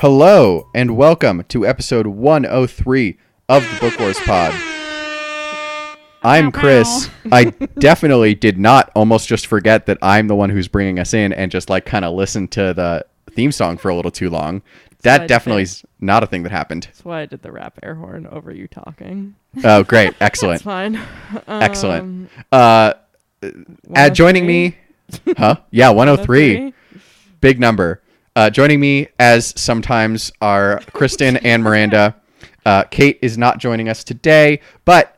Hello and welcome to episode 103 of the Book Wars Pod. I'm Chris. I definitely did not almost just forget that I'm the one who's bringing us in and just like kind of listened to the theme song for a little too long. That definitely is not a thing that happened. That's why I did the rap air horn over you talking. Oh, great. Excellent. That's fine. Excellent. Joining me. Huh? Yeah, 103. Big number. Joining me, as sometimes, are Kristen and Miranda. Kate is not joining us today, but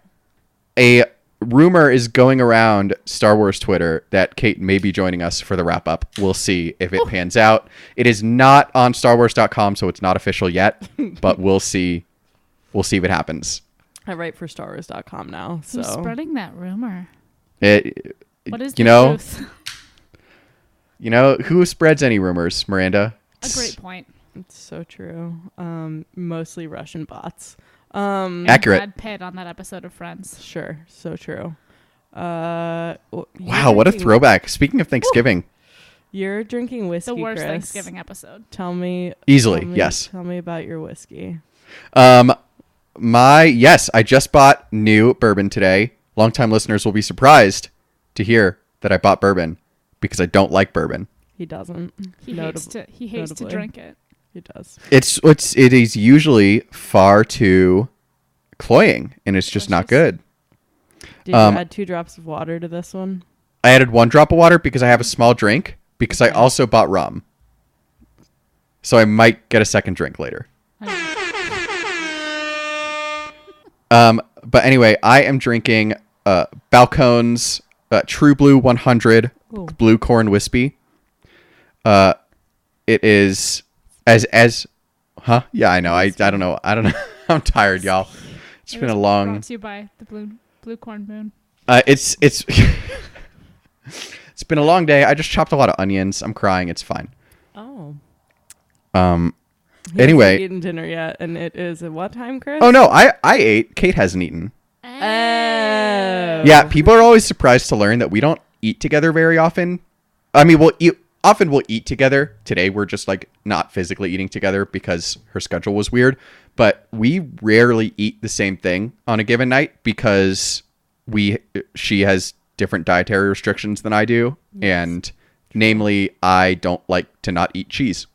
a rumor is going around Star Wars Twitter that Kate may be joining us for the wrap-up. We'll see if it pans out. It is not on StarWars.com, so it's not official yet, but we'll see. We'll see if it happens. I write for StarWars.com now. So. Who's spreading that rumor? What is the truth? You know, who spreads any rumors, Miranda? A great point. It's so true. Mostly Russian bots. Accurate. Brad Pitt on that episode of Friends. Sure. So true. Wow, what a throwback. Speaking of Thanksgiving. You're drinking whiskey, the worst Chris. Thanksgiving episode. Tell me. Easily, yes. Tell me about your whiskey. I just bought new bourbon today. Longtime listeners will be surprised to hear that I bought bourbon. Because I don't like bourbon. He doesn't. He hates to drink it. He does. It is usually far too cloying, and it's just not good. Did you add 2 drops of water to this one? I added 1 drop of water because I have a small drink, because I also bought rum. So I might get a second drink later. But anyway, I am drinking Balcones True Blue 100 Blue Corn Wispy. It is as huh? Yeah, I know. I don't know. I'm tired, y'all. It's been a long. Brought to you by the Blue Corn Moon. It's it's been a long day. I just chopped a lot of onions. I'm crying. It's fine. Oh. Anyway, he hasn't eaten dinner yet, and it is at what time, Chris? Oh no, I ate. Kate hasn't eaten. Oh. Yeah, people are always surprised to learn that we don't eat together very often. I mean, we'll eat together. Today we're just like not physically eating together because her schedule was weird, but we rarely eat the same thing on a given night because she has different dietary restrictions than I do. Yes. And namely, I don't like to not eat cheese.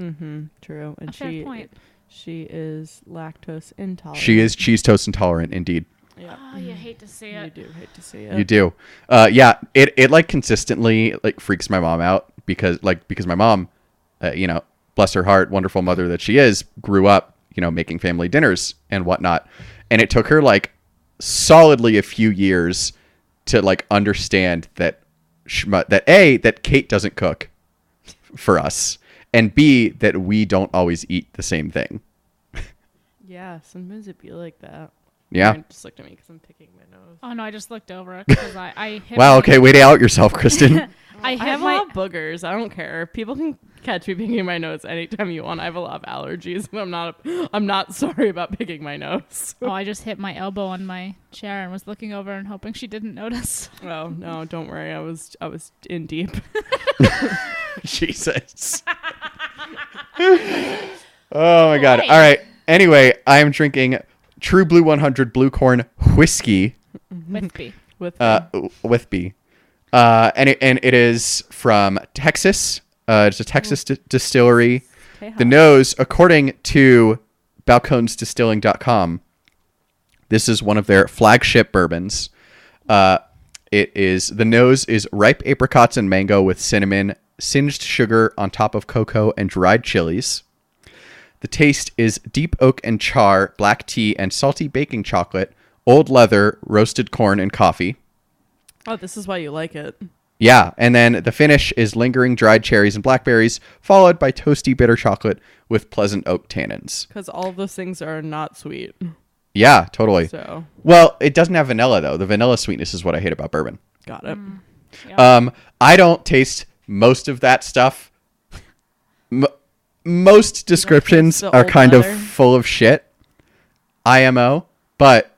Mm-hmm. True. And she is lactose intolerant. She is cheese toast intolerant indeed. Yep. Oh, you hate to see it. You do hate to see it. You do. Yeah, it like consistently like freaks my mom out because my mom, bless her heart, wonderful mother that she is, grew up, making family dinners and whatnot. And it took her like solidly a few years to like understand that Kate doesn't cook for us and B, that we don't always eat the same thing. Yeah, sometimes it'd be like that. Yeah. You just looked at me because I'm picking my nose. Oh, no, I just looked over it because I hit Wow, okay, way to out yourself, Kristen. I have a lot of boogers. I don't care. People can catch me picking my nose anytime you want. I have a lot of allergies, and I'm not sorry about picking my nose. Oh, I just hit my elbow on my chair and was looking over and hoping she didn't notice. Oh, no, don't worry. I was in deep. Jesus. Oh, my God. All right. Anyway, I am drinking True Blue 100 Blue Corn Whiskey. With B. And it is from Texas. It's a Texas distillery. The nose, according to balconesdistilling.com, this is one of their flagship bourbons. The nose is ripe apricots and mango with cinnamon, singed sugar on top of cocoa and dried chilies. The taste is deep oak and char, black tea, and salty baking chocolate, old leather, roasted corn, and coffee. Oh, this is why you like it. Yeah, and then the finish is lingering dried cherries and blackberries, followed by toasty bitter chocolate with pleasant oak tannins. Because all those things are not sweet. Yeah, totally. So. Well, it doesn't have vanilla, though. The vanilla sweetness is what I hate about bourbon. Got it. Mm. Yep. I don't taste most of that stuff. Most descriptions are kind of full of shit, IMO, but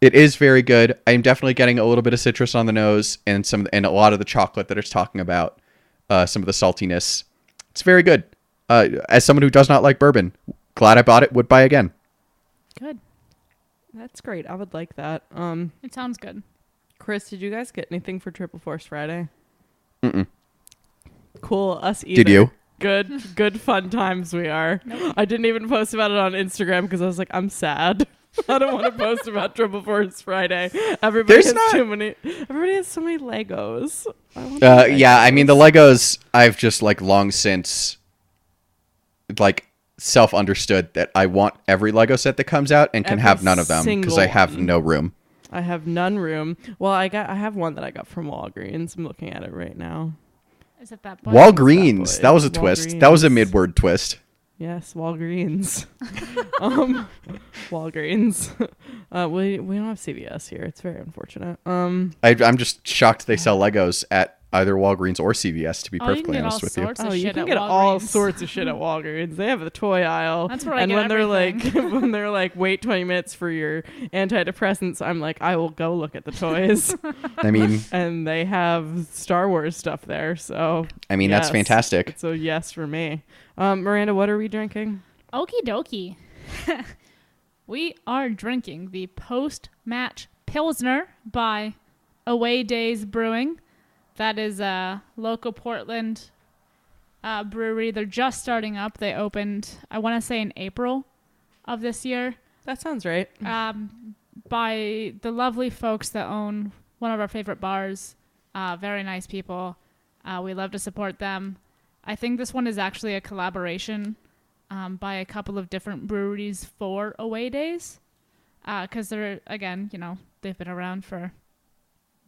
it is very good. I am definitely getting a little bit of citrus on the nose and a lot of the chocolate that it's talking about, some of the saltiness. It's very good. As someone who does not like bourbon, glad I bought it, would buy again. Good. That's great. I would like that. It sounds good. Chris, did you guys get anything for Triple Force Friday? Mm-mm. Cool. Us either. Did you? Good fun times we are. Nope. I didn't even post about it on Instagram because I was like, I'm sad. I don't want to post about Triple Force Friday. Everybody has so many Legos. Legos. Yeah, I mean the Legos. I've just long since self understood that I want every Lego set that comes out and can have none of them because I have no room. I have none room. Well, I have one that I got from Walgreens. I'm looking at it right now. Is it that boy? Walgreens. That was a twist. That was a mid-word twist. Yes, Walgreens. Walgreens. We don't have CVS here. It's very unfortunate. I'm just shocked they sell Legos at either Walgreens or CVS, to be perfectly honest with you. Oh, you can get all sorts of shit at Walgreens. They have the toy aisle. That's where I get everything. When they're like, wait 20 minutes for your antidepressants, I'm like, I will go look at the toys. I mean. And they have Star Wars stuff there, so. I mean, yes. That's fantastic. So yes for me. Miranda, what are we drinking? Okie dokie. We are drinking the post-match Pilsner by Away Days Brewing. That is a local Portland brewery. They're just starting up. They opened, I want to say, in April of this year. That sounds right. By the lovely folks that own one of our favorite bars. Very nice people. We love to support them. I think this one is actually a collaboration by a couple of different breweries for Away Days, because they're, again, they've been around for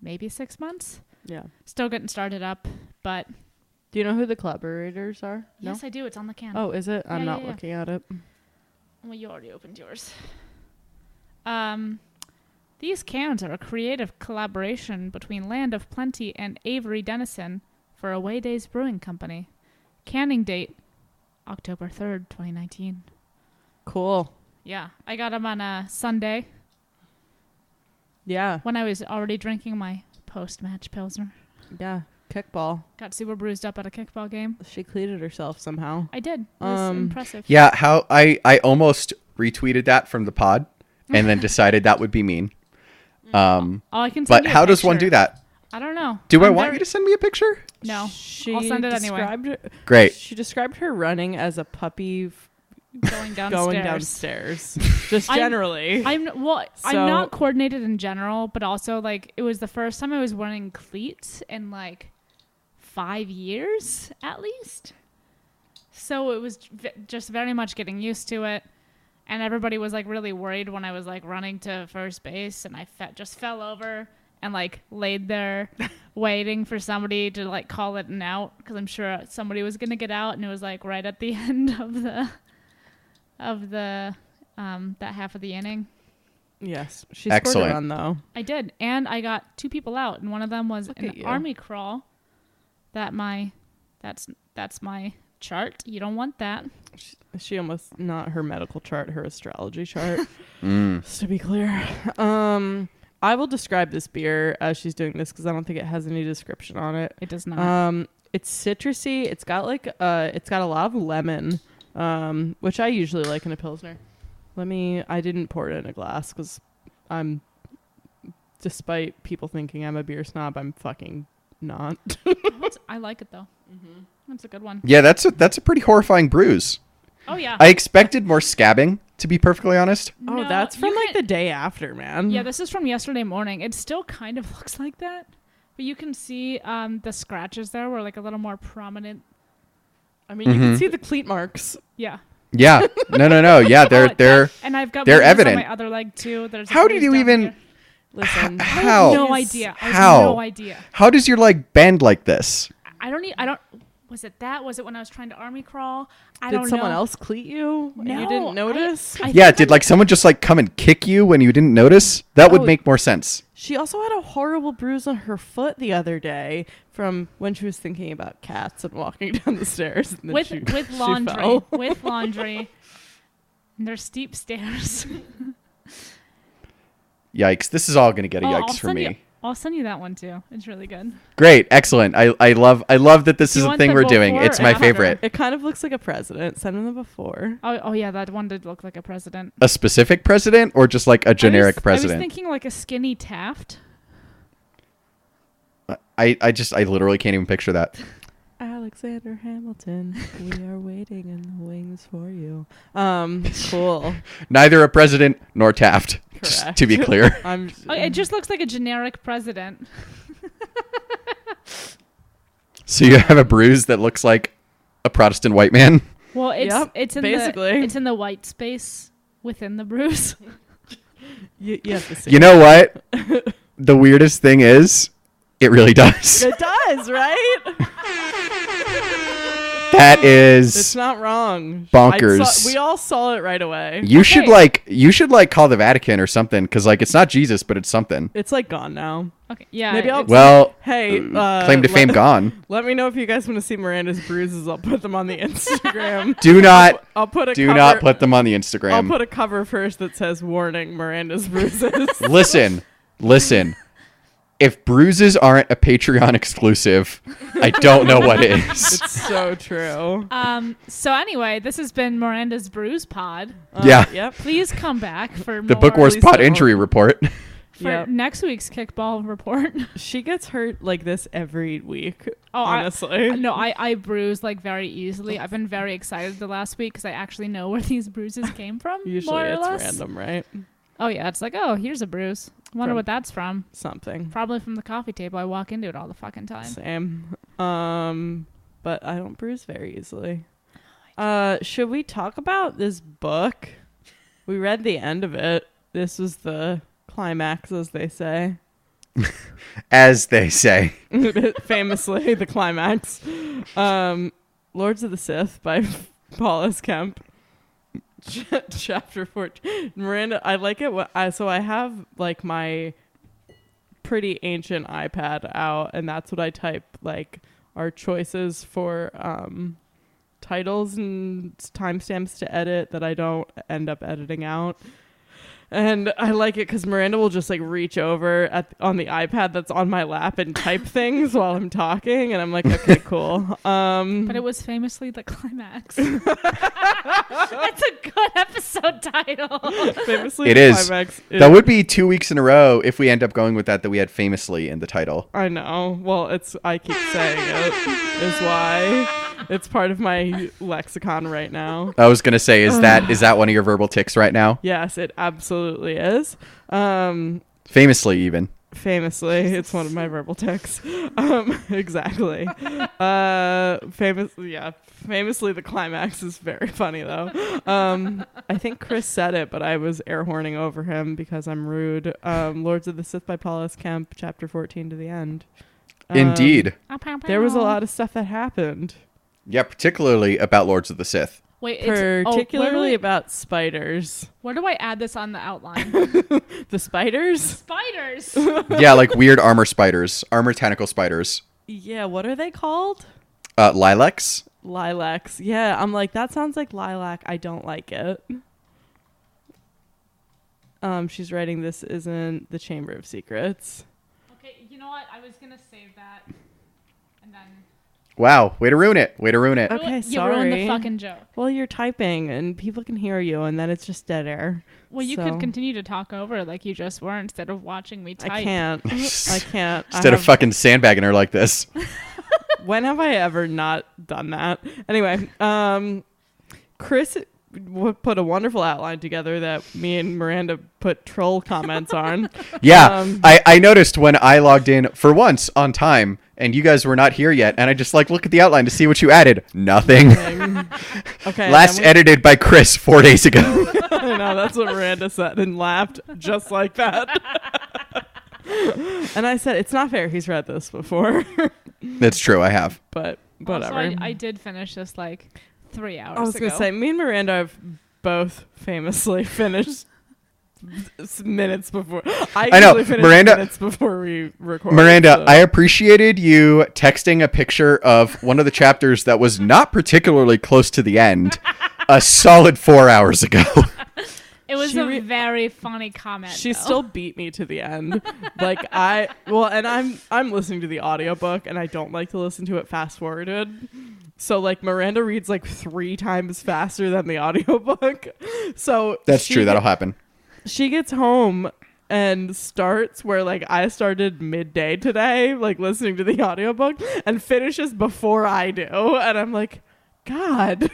maybe 6 months. Yeah. Still getting started up, but... Do you know who the collaborators are? Yes, no? I do. It's on the can. Oh, is it? Yeah, I'm not looking at it. Well, you already opened yours. These cans are a creative collaboration between Land of Plenty and Avery Dennison for Away Days Brewing Company. Canning date... October 3rd, 2019. Cool. Yeah. I got them on a Sunday. Yeah. When I was already drinking my post-match Pilsner. Yeah. Kickball. Got super bruised up at a kickball game. She cleated herself somehow. I did. It was impressive. Yeah. How I almost retweeted that from the pod and then decided that would be mean. All I can say. But how does one do that? I don't know. Do I want you to send me a picture? No. I'll send it anyway. Great. She described her running as a puppy going downstairs. Just generally. I'm not coordinated in general, but also it was the first time I was wearing cleats in 5 years at least. So it was just very much getting used to it. And everybody was really worried when I was running to first base and I just fell over. And laid there waiting for somebody to call it an out, because I'm sure somebody was going to get out, and it was right at the end of that half of the inning. Yes. She scored a run though. I did. And I got two people out, and one of them was an army crawl. That's my chart. You don't want that. She almost, not her medical chart, her astrology chart. Just to be clear. I will describe this beer as she's doing this because I don't think it has any description on it. It does not. It's citrusy. It's got it's got a lot of lemon, which I usually like in a Pilsner. I didn't pour it in a glass because despite people thinking I'm a beer snob, I'm fucking not. I like it though. Mm-hmm. That's a good one. Yeah, that's a pretty horrifying bruise. Oh yeah. I expected more scabbing, to be perfectly honest. No, that's from the day after, man. Yeah, this is from yesterday morning. It still kind of looks like that, but you can see the scratches there were a little more prominent. I mean, you can see the cleat marks. Yeah. Yeah. No. Yeah, they're and I've got they're evident. On my other leg too. There's how did you even? Here. Listen. How? I have no idea. How does your leg bend like this? I don't. Was it that? Was it when I was trying to army crawl? I don't know. Did someone else cleat you and you didn't notice? Did someone just come and kick you when you didn't notice? That would make more sense. She also had a horrible bruise on her foot the other day from when she was thinking about cats and walking down the stairs. And then with laundry. And they're steep stairs. Yikes. This is all going to get a yikes for me. I'll send you that one too. It's really good. Great. Excellent. I love that this is a thing we're doing. It's my favorite. It kind of looks like a president. Send them the before. Oh yeah. That one did look like a president. A specific president or just like a generic president? I was thinking like a skinny Taft. I literally can't even picture that. Alexander Hamilton, we are waiting in the wings for you. Cool. Neither a president nor Taft, just to be clear. It just looks like a generic president. So you have a bruise that looks like a Protestant white man? Well, it's in the white space within the bruise. you have to see. You know what? The weirdest thing is, it really does. It does, right? That is... It's not wrong. Bonkers. We all saw it right away. You should call the Vatican or something, because it's not Jesus, but it's something. It's gone now. Okay. Yeah. Maybe claim to fame gone. Let me know if you guys want to see Miranda's bruises. I'll put them on the Instagram. Do not put them on the Instagram. I'll put a cover first that says "Warning: Miranda's bruises." Listen. If bruises aren't a Patreon exclusive, I don't know what is. It's so true. So anyway, this has been Miranda's Bruise Pod. Yep. Please come back for the Book Wars Pod injury report. For next week's kickball report. She gets hurt like this every week. Oh, honestly. I bruise very easily. I've been very excited the last week because I actually know where these bruises came from. Usually more or it's less. Random, right? Oh yeah, it's here's a bruise. Wonder what that's from. Something. Probably from the coffee table. I walk into it all the fucking time. Same. But I don't bruise very easily. Should we talk about this book? We read the end of it. This was the climax, as they say. As they say. Famously, the climax. Lords of the Sith by Paul S. Kemp. Chapter 14. Miranda, I like it. So I have my pretty ancient iPad out, and that's what I type our choices for titles and timestamps to edit that I don't end up editing out. And I like it because Miranda will just reach over on the iPad that's on my lap and type things while I'm talking. And I'm like, okay, cool. But it was famously the climax. That's a good episode title. Famously it the is. Climax. That would be 2 weeks in a row if we end up going with that we had famously in the title. I know. Well, I keep saying it is why. It's part of my lexicon right now. I was going to say, is that one of your verbal tics right now? Yes, it absolutely is. Famously, it's one of my verbal tics. Exactly. Famously, the climax is very funny, though. I think Chris said it, but I was air horning over him because I'm rude. Lords of the Sith by Paul S. Kemp, Chapter 14 to the end. Indeed. There was a lot of stuff that happened. Yeah, particularly about Lords of the Sith. Wait, about spiders. Where do I add this on the outline? The spiders? Spiders! Yeah, weird armor spiders. Armor tentacle spiders. Yeah, what are they called? Lilacs? Lilacs. Yeah, I'm that sounds like lilac. I don't like it. She's writing, this isn't the Chamber of Secrets. Okay, you know what? I was going to save that. And then... Wow, way to ruin it. Okay, sorry. You ruined the fucking joke. Well, you're typing and people can hear you and then it's just dead air. Well, you could continue to talk over like you just were instead of watching me type. I can't. Instead of fucking sandbagging her like this. When have I ever not done that? Anyway, Chris put a wonderful outline together that me and Miranda put troll comments on. Yeah, I noticed when I logged in for once on time and you guys were not here yet, and I just look at the outline to see what you added. Nothing. Okay. Last edited by Chris 4 days ago. I know, that's what Miranda said and laughed just like that. And I said, it's not fair, he's read this before. That's true, I have. But Whatever. Also, I did finish this like 3 hours ago. I was going to say, me and Miranda have both famously finished minutes before. I know, Miranda, minutes before we recorded. Miranda, so. I appreciated you texting a picture of one of the chapters that was not particularly close to the end a solid 4 hours ago. It was a very funny comment. She still beat me to the end. And I'm listening to the audiobook and I don't like to listen to it fast forwarded. So like Miranda reads like 3 times faster than the audiobook. So that's true. That'll happen. She gets home and starts where like I started midday today, like listening to the audiobook, and finishes before I do. And I'm like, God.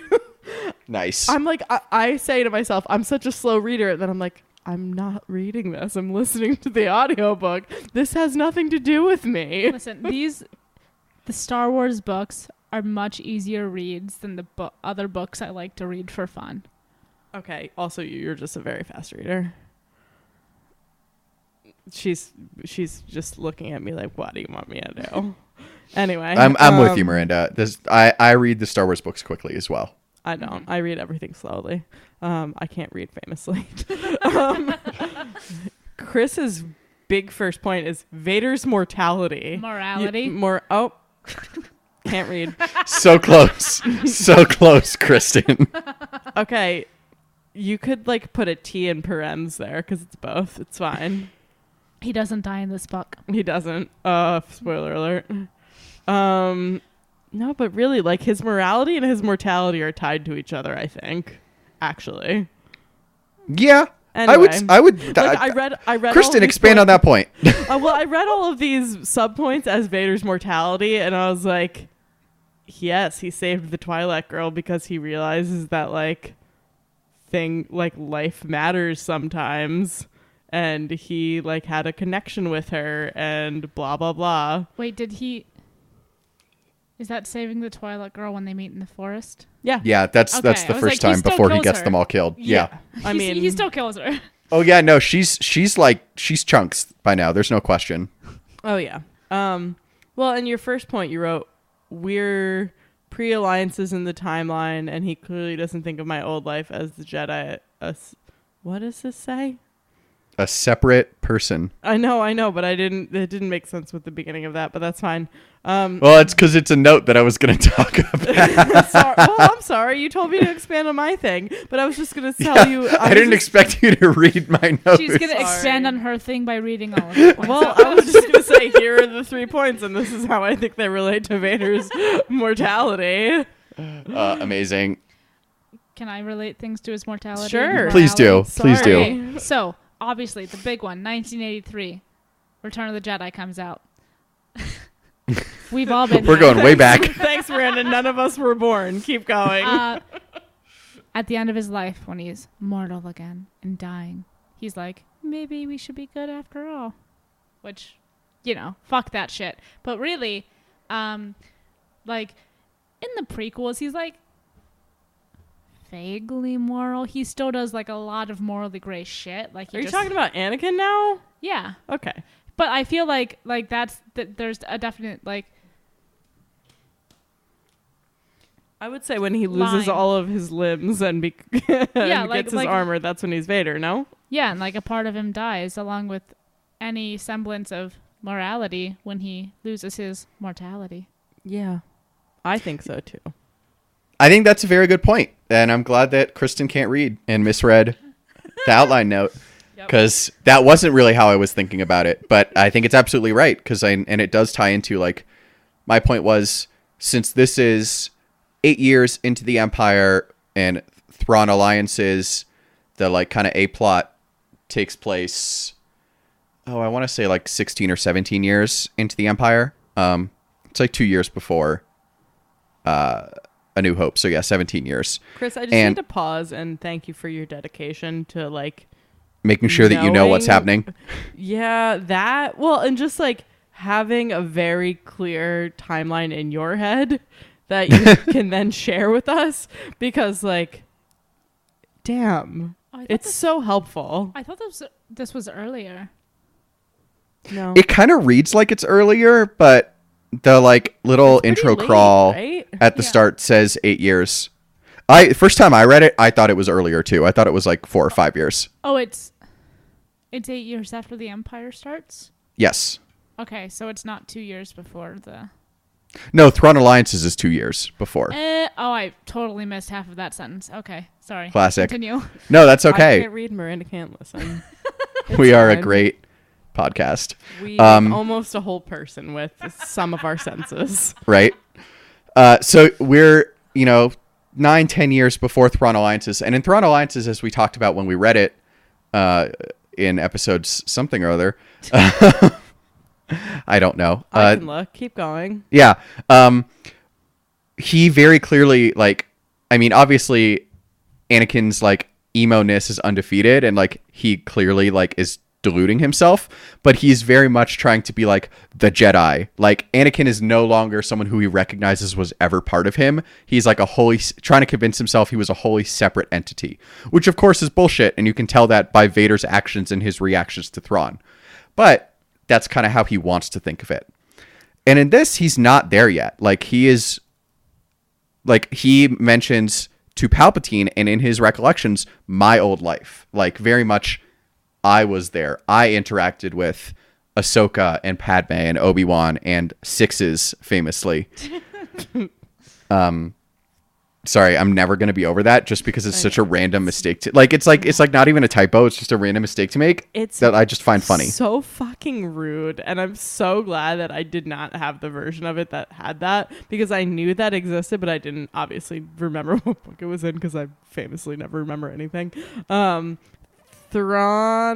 Nice. I'm like, I say to myself, I'm such a slow reader. And then I'm like, I'm not reading this. I'm listening to the audiobook. This has nothing to do with me. Listen, the Star Wars books are much easier reads than the other books I like to read for fun. Okay. Also, you're just a very fast reader. She's just looking at me like, what do you want me to do? Anyway. I'm with you, Miranda. I read the Star Wars books quickly as well. I don't. I read everything slowly. I can't read famously. Chris's big first point is Vader's mortality. Morality? Can't read. So close. So close, Kristen. Okay. You could like put a T in parens there because it's both. It's fine. He doesn't die in this book. He doesn't. Spoiler alert. No, but really, like, his morality and his mortality are tied to each other, I think, actually. Yeah. Anyway, I would. Like, I read. Kristen, expand on that point. Well, I read all of these subpoints as Vader's mortality, and I was like, yes, he saved the Twi'lek girl because he realizes that, like, life matters sometimes. And he, like, had a connection with her and blah, blah, blah. Wait, did he... Is that saving the Twi'lek girl when they meet in the forest? Yeah. Yeah, that's the first time before he gets them all killed. Yeah. I mean, he still kills her. Oh yeah, no, she's chunks by now. There's no question. Oh yeah. Well, in your first point you wrote we're pre-alliances in the timeline and he clearly doesn't think of my old life as the Jedi. What does this say? A separate person. I know, but it didn't make sense with the beginning of that, but that's fine. Well, it's because it's a note that I was going to talk about. I'm sorry. You told me to expand on my thing, but I was just going to tell you. I didn't expect you to read my notes. She's going to expand on her thing by reading all of the points. Well, I was just going to say, here are the 3 points, and this is how I think they relate to Vader's mortality. Amazing. Can I relate things to his mortality? Sure. Please do. Please do. So, obviously, the big one, 1983, Return of the Jedi comes out. We've all been. We're going way back. Thanks, Miranda. None of us were born. Keep going. At the end of his life, when he's mortal again and dying, he's like, maybe we should be good after all. Which, you know, fuck that shit. But really, like, in the prequels, he's like vaguely moral. He still does like a lot of morally gray shit. Like, are you talking about Anakin now? Yeah. Okay. But I feel like that's that. There's a definite like. I would say when he loses all of his limbs and, and like, gets his armor, that's when he's Vader. No. Yeah, and like a part of him dies along with any semblance of morality when he loses his mortality. Yeah, I think so too. I think that's a very good point, and I'm glad that Kristen can't read and misread the outline note. Because that wasn't really how I was thinking about it, but I think it's absolutely right. Because and it does tie into like my point was, since this is 8 years into the Empire and Thrawn Alliances, the like kind of A plot takes place. Oh, I want to say like 16 or 17 years into the Empire. It's like 2 years before A New Hope. So yeah, 17 years. Chris, I just need to pause and thank you for your dedication to like. Making sure that you know what's happening. Yeah, that. Well, and just like having a very clear timeline in your head that you can then share with us because like, damn, it's so helpful. I thought this was earlier. No. It kind of reads like it's earlier, but the like little intro late, crawl right? at the start says 8 years. First time I read it, I thought it was earlier too. I thought it was like 4 or 5 years. Oh, it's 8 years after the Empire starts? Yes. Okay, so it's not 2 years before the... No, Thrawn Alliances is 2 years before. I totally missed half of that sentence. Okay, sorry. Classic. Continue. No, that's okay. I can't read, Miranda can't listen. We are a great podcast. We almost a whole person with some of our senses. Right. So we're, 9-10 years before Thrawn Alliances. And in Thrawn Alliances, as we talked about when we read it in episodes something or other... I don't know. I can look. Keep going. Yeah. He very clearly, obviously Anakin's emo-ness is undefeated and he clearly is deluding himself, but he's very much trying to be the Jedi. Anakin is no longer someone who he recognizes was ever part of him. He's trying to convince himself he was a wholly separate entity, which of course is bullshit. And you can tell that by Vader's actions and his reactions to Thrawn. But that's kind of how he wants to think of it. And in this, he's not there yet. He mentions to Palpatine and in his recollections, my old life, very much I was there. I interacted with Ahsoka and Padme and Obi-Wan and Sixes famously. Sorry, I'm never going to be over that just because it's such a random mistake. It's not even a typo. It's just a random mistake to make that I just find funny. It's so fucking rude. And I'm so glad that I did not have the version of it that had that because I knew that existed, but I didn't obviously remember what book it was in because I famously never remember anything. Thrawn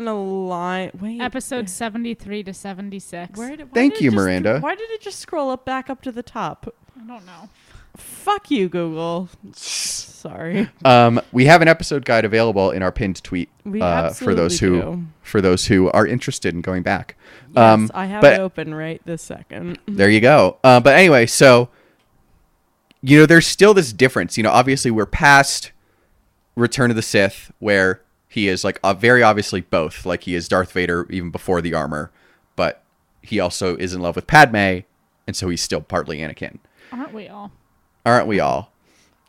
Alliance. Wait. Episode 73 to 76. Thank you, Miranda. Why did it just scroll back up to the top? I don't know. Fuck you, Google. Sorry. We have an episode guide available in our pinned tweet for those who are interested in going back. Yes, I have it open right this second. There you go. But anyway, so there's still this difference. Obviously we're past Return of the Sith, where he is very obviously both. He is Darth Vader even before the armor, but he also is in love with Padme, and so he's still partly Anakin. Aren't we all?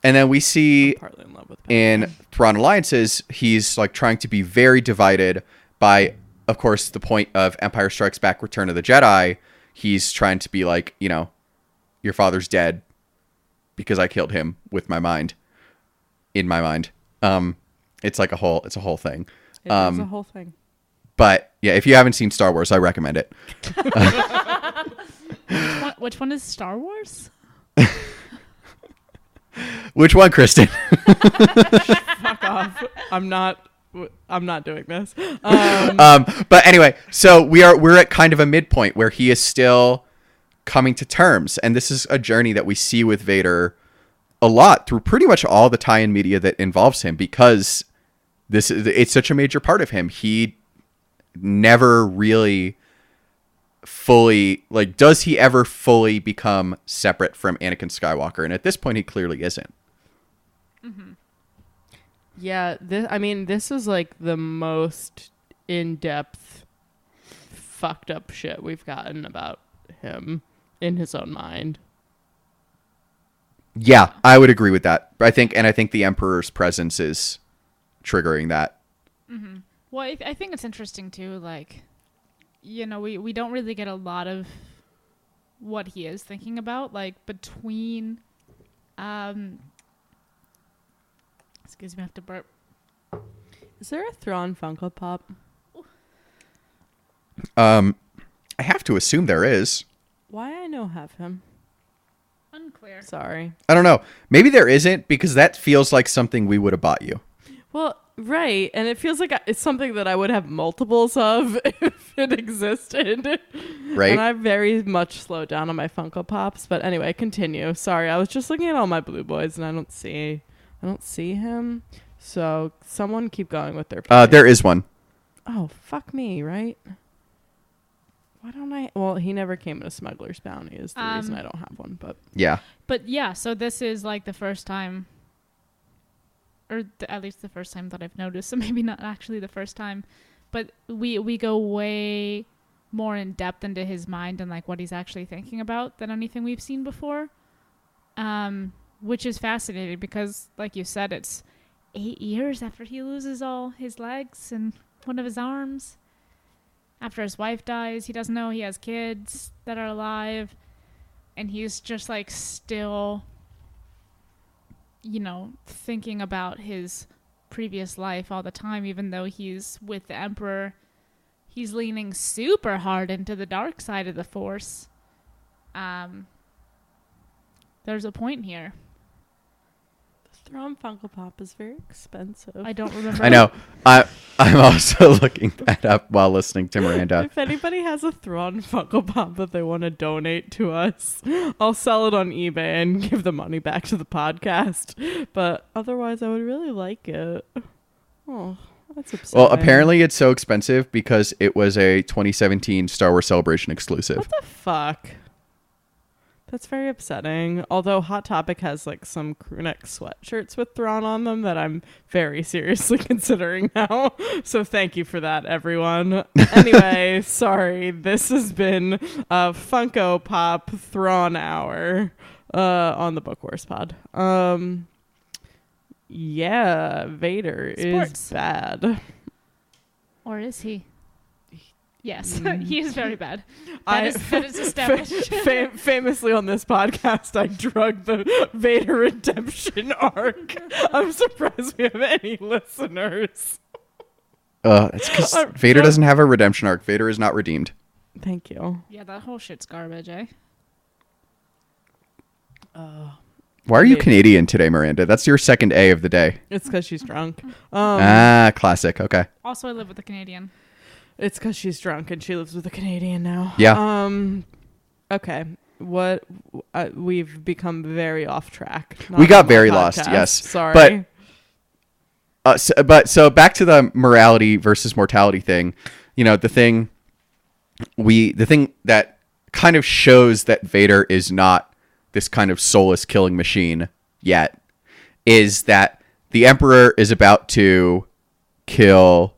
And then we see in Thrawn Alliances, he's trying to be very divided by, of course, the point of Empire Strikes Back, Return of the Jedi. He's trying to be your father's dead because I killed him with my mind, in my mind. It's a whole thing. It's a whole thing. But yeah, if you haven't seen Star Wars, I recommend it. Which one is Star Wars? Which one, Kristen? Fuck off. I'm not doing this. But anyway, so we're at kind of a midpoint where he is still coming to terms. And this is a journey that we see with Vader a lot through pretty much all the tie-in media that involves him, because it's such a major part of him. He never really fully does he ever fully become separate from Anakin Skywalker, and at this point he clearly isn't. Mm-hmm. Yeah, this is the most in-depth fucked up shit we've gotten about him in his own mind. Yeah, I would agree with that. I think the Emperor's presence is triggering that. Mm-hmm. Well, I think it's interesting too, we don't really get a lot of what he is thinking about, between, excuse me, I have to burp. Is there a Thrawn Funko Pop? I have to assume there is. Why I know have him? Unclear. Sorry. I don't know. Maybe there isn't, because that feels like something we would have bought you. Well, right, and it feels like it's something that I would have multiples of if it existed. Right. And I very much slowed down on my Funko Pops, but anyway, continue. Sorry, I was just looking at all my Blue Boys, and I don't see him. So someone keep going with their. There is one. Oh, fuck me, right? Why don't I? Well, he never came in a smuggler's bounty is the reason I don't have one, but. Yeah. But yeah, so this is the first time. Or at least the first time that I've noticed, so maybe not actually the first time, but we go way more in depth into his mind and like what he's actually thinking about than anything we've seen before, which is fascinating because, like you said, it's 8 years after he loses all his legs and one of his arms. After his wife dies, he doesn't know he has kids that are alive, and he's just like still, you know, thinking about his previous life all the time. Even though he's with the Emperor, he's leaning super hard into the dark side of the Force. There's a point here. The Thrawn Funko Pop is very expensive. I don't remember. I know. I'm also looking that up while listening to Miranda. If anybody has a Thrawn Funko Pop that they want to donate to us, I'll sell it on eBay and give the money back to the podcast. But otherwise, I would really like it. Oh, that's upsetting. Well, apparently it's so expensive because it was a 2017 Star Wars Celebration exclusive. What the fuck? That's very upsetting. Although Hot Topic has like some crewneck sweatshirts with Thrawn on them that I'm very seriously considering now. So thank you for that, everyone. Anyway, sorry. This has been Funko Pop Thrawn Hour on the Book Wars Pod. Yeah, Vader Sports is bad. Or is he? Yes, he is very bad. That is established. Famously on this podcast, I drug the Vader redemption arc. I'm surprised we have any listeners. It's because Vader doesn't have a redemption arc. Vader is not redeemed. Thank you. Yeah, that whole shit's garbage, eh? Why are you Canadian today, Miranda? That's your second A of the day. It's because she's drunk. Classic. Okay. Also, I live with a Canadian. It's because she's drunk and she lives with a Canadian now. Yeah. Okay. What? We've become very off track. We got very lost. Yes. Sorry. But so back to the morality versus mortality thing. You know, the thing that kind of shows that Vader is not this kind of soulless killing machine yet is that the Emperor is about to kill.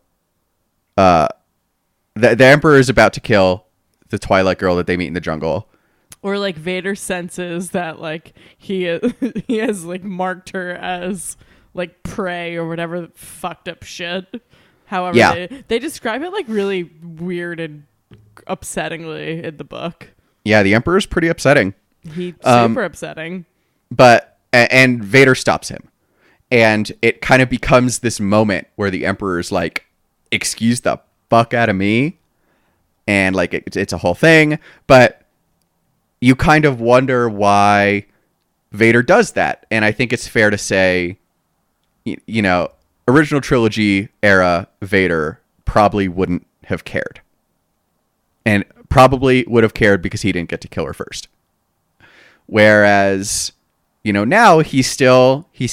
The Emperor is about to kill the Twilight Girl that they meet in the jungle. Or like Vader senses that like he has like marked her as like prey or whatever fucked up shit. However, yeah. They describe it like really weird and upsettingly in the book. Yeah, the Emperor's pretty upsetting. He's super upsetting. But and Vader stops him. And it kind of becomes this moment where the Emperor's like, excuse the fuck out of me, and like it's a whole thing, but you kind of wonder why Vader does that. And I think it's fair to say, you know, original trilogy era Vader probably wouldn't have cared, and probably would have cared because he didn't get to kill her first. Whereas, you know, now he's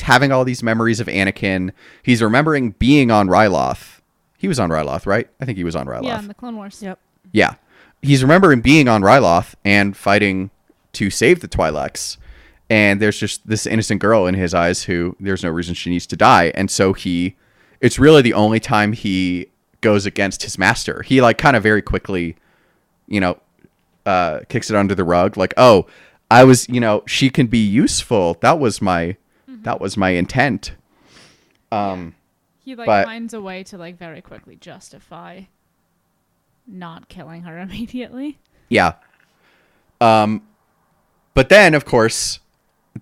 having all these memories of Anakin. He's remembering being on Ryloth. He was on Ryloth, right? I think he was on Ryloth. Yeah, in the Clone Wars. Yep. Yeah. He's remembering being on Ryloth and fighting to save the Twi'leks. And there's just this innocent girl in his eyes who there's no reason she needs to die. And so it's really the only time he goes against his master. He like kind of very quickly, you know, kicks it under the rug. Like, oh, I was, you know, she can be useful. That was my intent. He finds a way to like very quickly justify not killing her immediately. Yeah. But then, of course,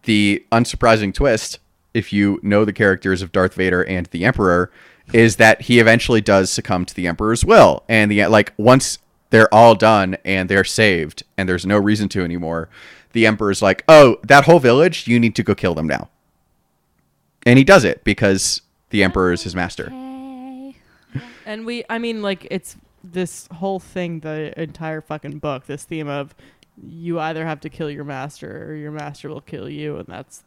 the unsurprising twist, if you know the characters of Darth Vader and the Emperor, is that he eventually does succumb to the Emperor's will. And once they're all done and they're saved and there's no reason to anymore, the Emperor's like, oh, that whole village, you need to go kill them now. And he does it because the Emperor is his master. Okay. And it's this whole thing, the entire fucking book, this theme of you either have to kill your master or your master will kill you. And that's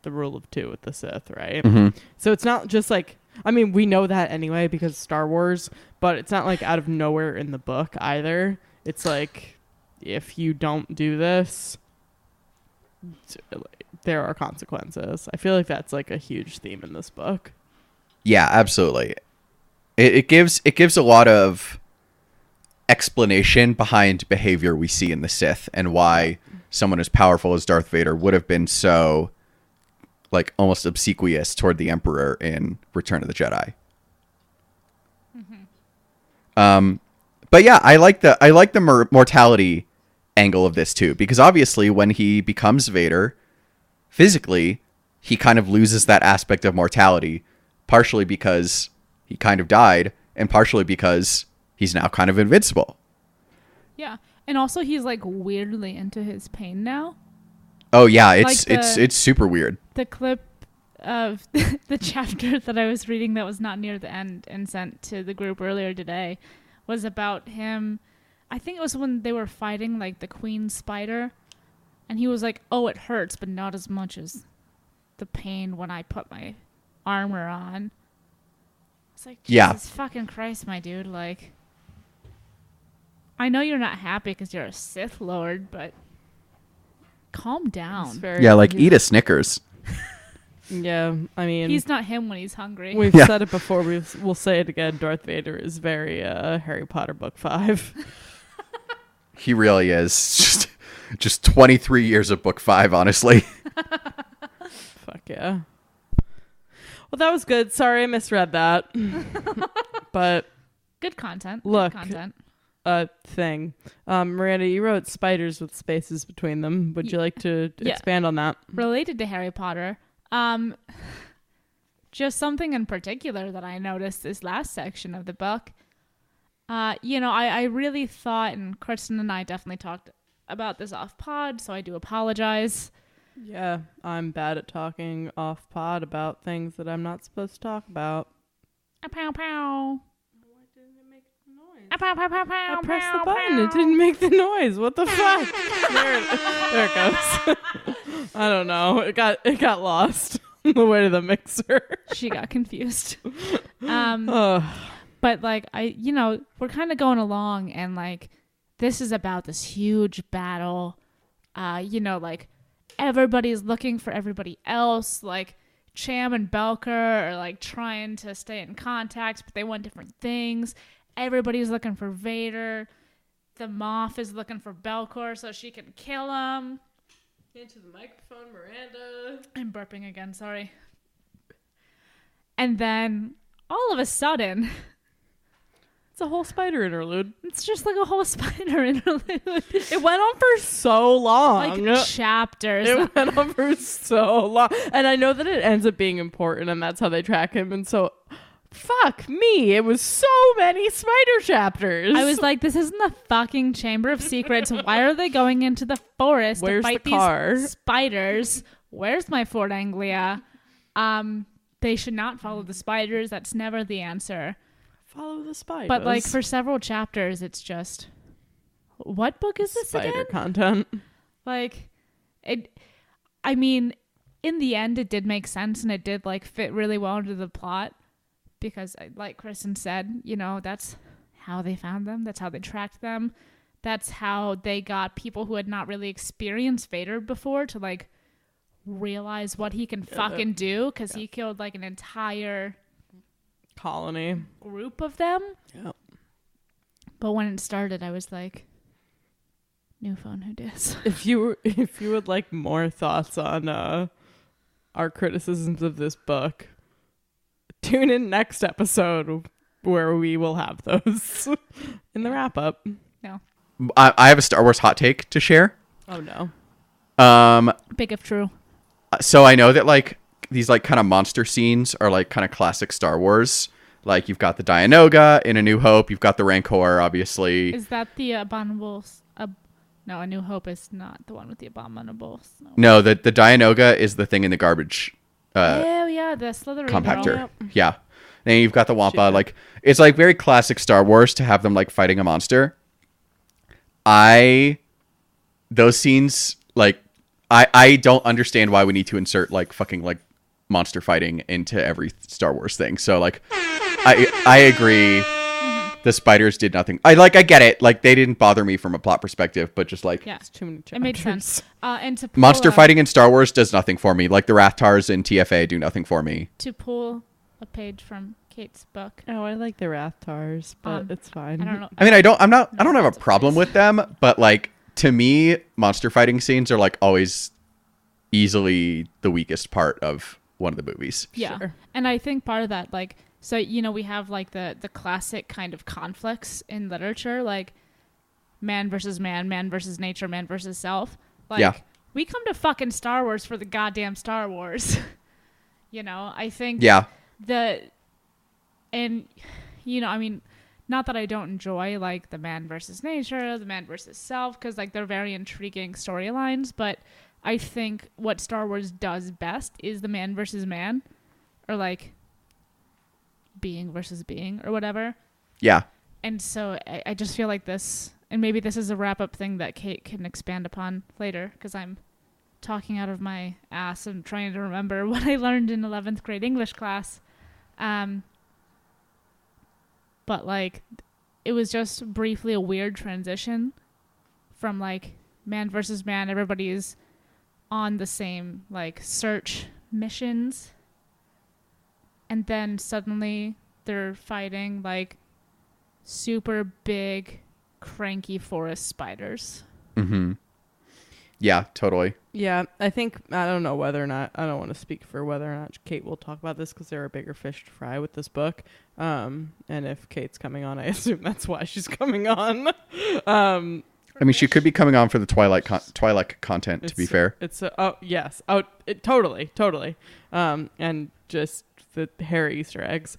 the rule of two with the Sith, right? Mm-hmm. So it's not just like, I mean, we know that anyway because Star Wars, but it's not like out of nowhere in the book either. It's like, if you don't do this, there are consequences. I feel like that's like a huge theme in this book. Yeah, absolutely. It gives a lot of explanation behind behavior we see in the Sith, and why someone as powerful as Darth Vader would have been so, like, almost obsequious toward the Emperor in Return of the Jedi. Mm-hmm. But yeah, I like the mortality angle of this too, because obviously when he becomes Vader physically, he kind of loses that aspect of mortality, partially because he kind of died, and partially because he's now kind of invincible. Yeah. And also he's like weirdly into his pain now. Oh yeah, it's super weird. The clip of the chapter that I was reading that was not near the end and sent to the group earlier today was about him. I think it was when they were fighting like the queen spider, and he was like, "Oh, it hurts, but not as much as the pain when I put my armor on." It's like, Jesus fucking Christ, my dude. Like, I know you're not happy because you're a Sith Lord, but calm down. Yeah, like, eat a Snickers. Yeah, I mean... He's not him when he's hungry. We've said it before. We'll say it again. Darth Vader is very Harry Potter Book 5. He really is. Just 23 years of Book 5, honestly. Fuck yeah. Well, that was good. Sorry I misread that. But... Good content. Look. Good content. Thing. Miranda, you wrote spiders with spaces between them. Would you like to expand on that? Related to Harry Potter... just something in particular that I noticed this last section of the book. I really thought, and Kristen and I definitely talked about this off pod, so I do apologize. Yeah, I'm bad at talking off pod about things that I'm not supposed to talk about. A pow pow. Why didn't it make the noise? A pow pow pow pow. I pressed the button. Pow. It didn't make the noise. What the fuck? There it goes. I don't know. It got lost on the way to the mixer. She got confused. But like we're kind of going along, and like this is about this huge battle. Like everybody's looking for everybody else. Like Cham and Belker are like trying to stay in contact, but they want different things. Everybody's looking for Vader. The Moff is looking for Belker so she can kill him. Into the microphone, Miranda. I'm burping again, sorry. And then, all of a sudden... It's a whole spider interlude. It's just like a whole spider interlude. It went on for so long. Like chapters. It went on for so long. And I know that it ends up being important, and that's how they track him. And so, fuck me. It was so many spider chapters. I was like, this isn't the fucking Chamber of Secrets. Why are they going into the forest to fight these spiders? Where's my Ford Anglia? They should not follow the spiders. That's never the answer. Follow the spiders. But like for several chapters, it's just, what book is this again? Spider content. Like, in the end, it did make sense, and it did like fit really well into the plot. Because like Kristen said, that's how they found them. That's how they tracked them. That's how they got people who had not really experienced Vader before to like realize what he can fucking do. Because he killed like an entire colony group of them. Yeah. But when it started, I was like, new phone, who dis? If you would like more thoughts on our criticisms of this book, tune in next episode where we will have those in the wrap up. No. I have a Star Wars hot take to share. Oh, no. Big if true. So I know that like these like kind of monster scenes are like kind of classic Star Wars. Like you've got the Dianoga in A New Hope. You've got the Rancor, obviously. Is that the Abominables? No, A New Hope is not the one with the Abominables. No, the Dianoga is the thing in the garbage. The Slytherin compactor. Girl. Yeah. And then you've got the Wampa. Shit. Like, it's like very classic Star Wars to have them like fighting a monster. Those scenes, like, I don't understand why we need to insert like fucking like monster fighting into every Star Wars thing. So like, I agree. The spiders did nothing. I get it. Like, they didn't bother me from a plot perspective, but just like... Yeah, it's too many chapters. It made sense. And to monster fighting in Star Wars does nothing for me. Like, the Rathtars in TFA do nothing for me. To pull a page from Kate's book. Oh, I like the Rathtars, but it's fine. I don't know. I mean, I don't have a problem with them, but like to me, monster fighting scenes are like always easily the weakest part of one of the movies. Yeah, sure. And I think part of that, like, so you know, we have like the classic kind of conflicts in literature, like man versus man, man versus nature, man versus self. Like, yeah. We come to fucking Star Wars for the goddamn Star Wars. You know, I think and you know, I mean, not that I don't enjoy like the man versus nature, the man versus self, because like they're very intriguing storylines, but I think what Star Wars does best is the man versus man, or like being versus being or whatever. Yeah. And so I just feel like this, and maybe this is a wrap-up thing that Kate can expand upon later, because I'm talking out of my ass and trying to remember what I learned in 11th grade English class. But like, it was just briefly a weird transition from like man versus man. Everybody is on the same like search missions. And then suddenly they're fighting like super big, cranky forest spiders. Mm-hmm. Yeah, totally. Yeah, I think, I don't know whether or not, I don't want to speak for whether or not Kate will talk about this because there are bigger fish to fry with this book. And if Kate's coming on, I assume that's why she's coming on. I mean, she could be coming on for the Twilight content, to be fair. Totally. And just the hairy Easter eggs.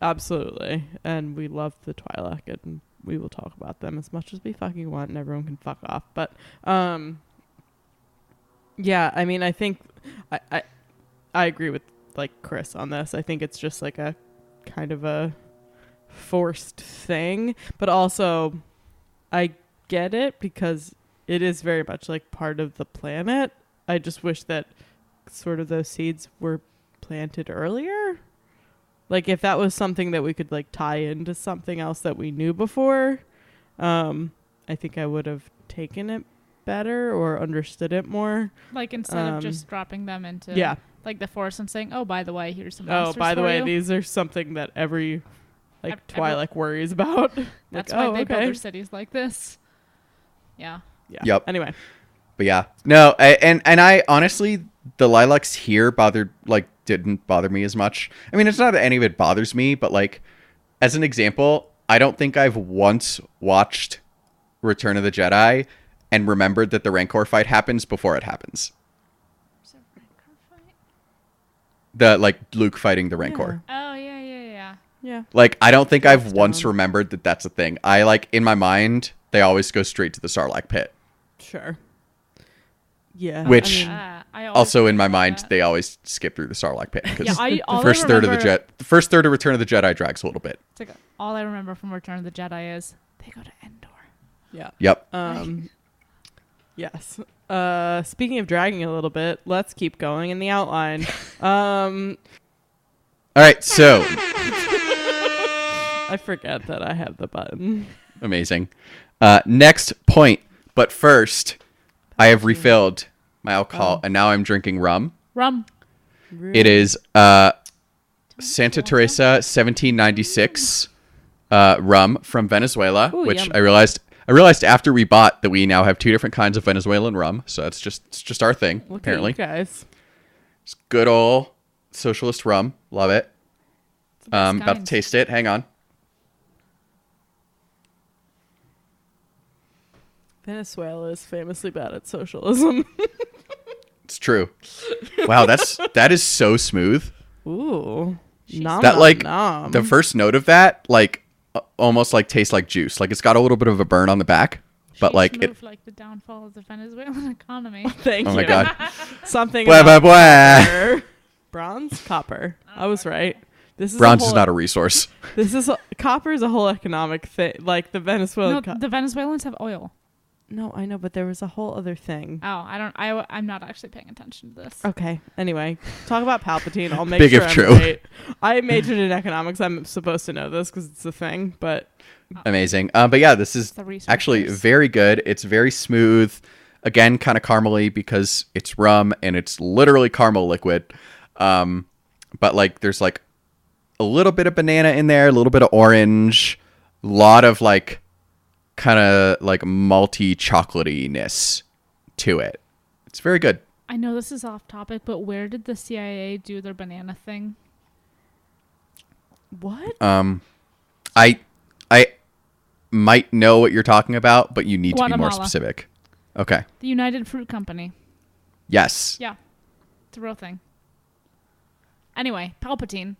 Absolutely. And we love the Twilight and we will talk about them as much as we fucking want and everyone can fuck off. But, yeah, I mean, I think I agree with like Chris on this. I think it's just like a kind of a forced thing, but also I get it because it is very much like part of the planet. I just wish that sort of those seeds were planted earlier. Like, if that was something that we could, like, tie into something else that we knew before, I think I would have taken it better or understood it more. Like, instead of just dropping them into, like, the forest and saying, oh, by the way, here's some monsters for you. Oh, by the way, these are something that every, like, Twi'lek worries about. That's like, why they build their cities like this. Yeah. Yep. Anyway. But, yeah. No, I honestly, the lilacs here bothered, like, didn't bother me as much. I mean, it's not that any of it bothers me, but like, as an example, I don't think I've once watched Return of the Jedi and remembered that the Rancor fight happens before it happens. There's a Rancor fight? The like Luke fighting the Rancor. Yeah. Oh yeah. Like, I don't think I've once remembered that that's a thing. I like, in my mind, they always go straight to the Sarlacc pit. Sure. Yeah. Which also in my mind, they always skip through the Sarlacc pit because the first third of Return of the Jedi drags a little bit. It's like, all I remember from Return of the Jedi is they go to Endor. Yeah. Yep. Yes. Speaking of dragging a little bit, let's keep going in the outline. All right. So I forget that I have the button. Amazing. Next point, but first. I have refilled my alcohol, and now I'm drinking rum. It is Santa Teresa 1796 rum from Venezuela. Ooh, which yum. I realized after we bought that we now have two different kinds of Venezuelan rum. So it's just our thing. Look apparently, at you guys, it's good old socialist rum. Love it. About to taste it. Hang on. Venezuela is famously bad at socialism. It's true. Wow, that is so smooth. Ooh, nom, that like nom. The first note of that, like almost like tastes like juice. Like, it's got a little bit of a burn on the back, but like it like the downfall of the Venezuelan economy. Thank you. Oh my god. Something. Blah, blah, blah. Copper. Bronze, copper. I was right. Bronze is not a resource. This is copper is a whole economic thing. Like the Venezuelan. No, the Venezuelans have oil. No, I know, but there was a whole other thing. Oh, I'm not actually paying attention to this. Okay. Anyway, talk about Palpatine. I'll make sure I'm right. I majored in economics. I'm supposed to know this because it's a thing, but... Amazing. But yeah, this is actually very good. It's very smooth. Again, kind of caramely because it's rum and it's literally caramel liquid. But like, there's like a little bit of banana in there, a little bit of orange, a lot of like kind of like malty chocolatiness to it. It's very good. I know this is off topic, but where did the CIA do their banana thing? What? I might know what you're talking about, but you need Guatemala. To be more specific. Okay. The United Fruit Company. Yes. Yeah. It's a real thing. Anyway, Palpatine.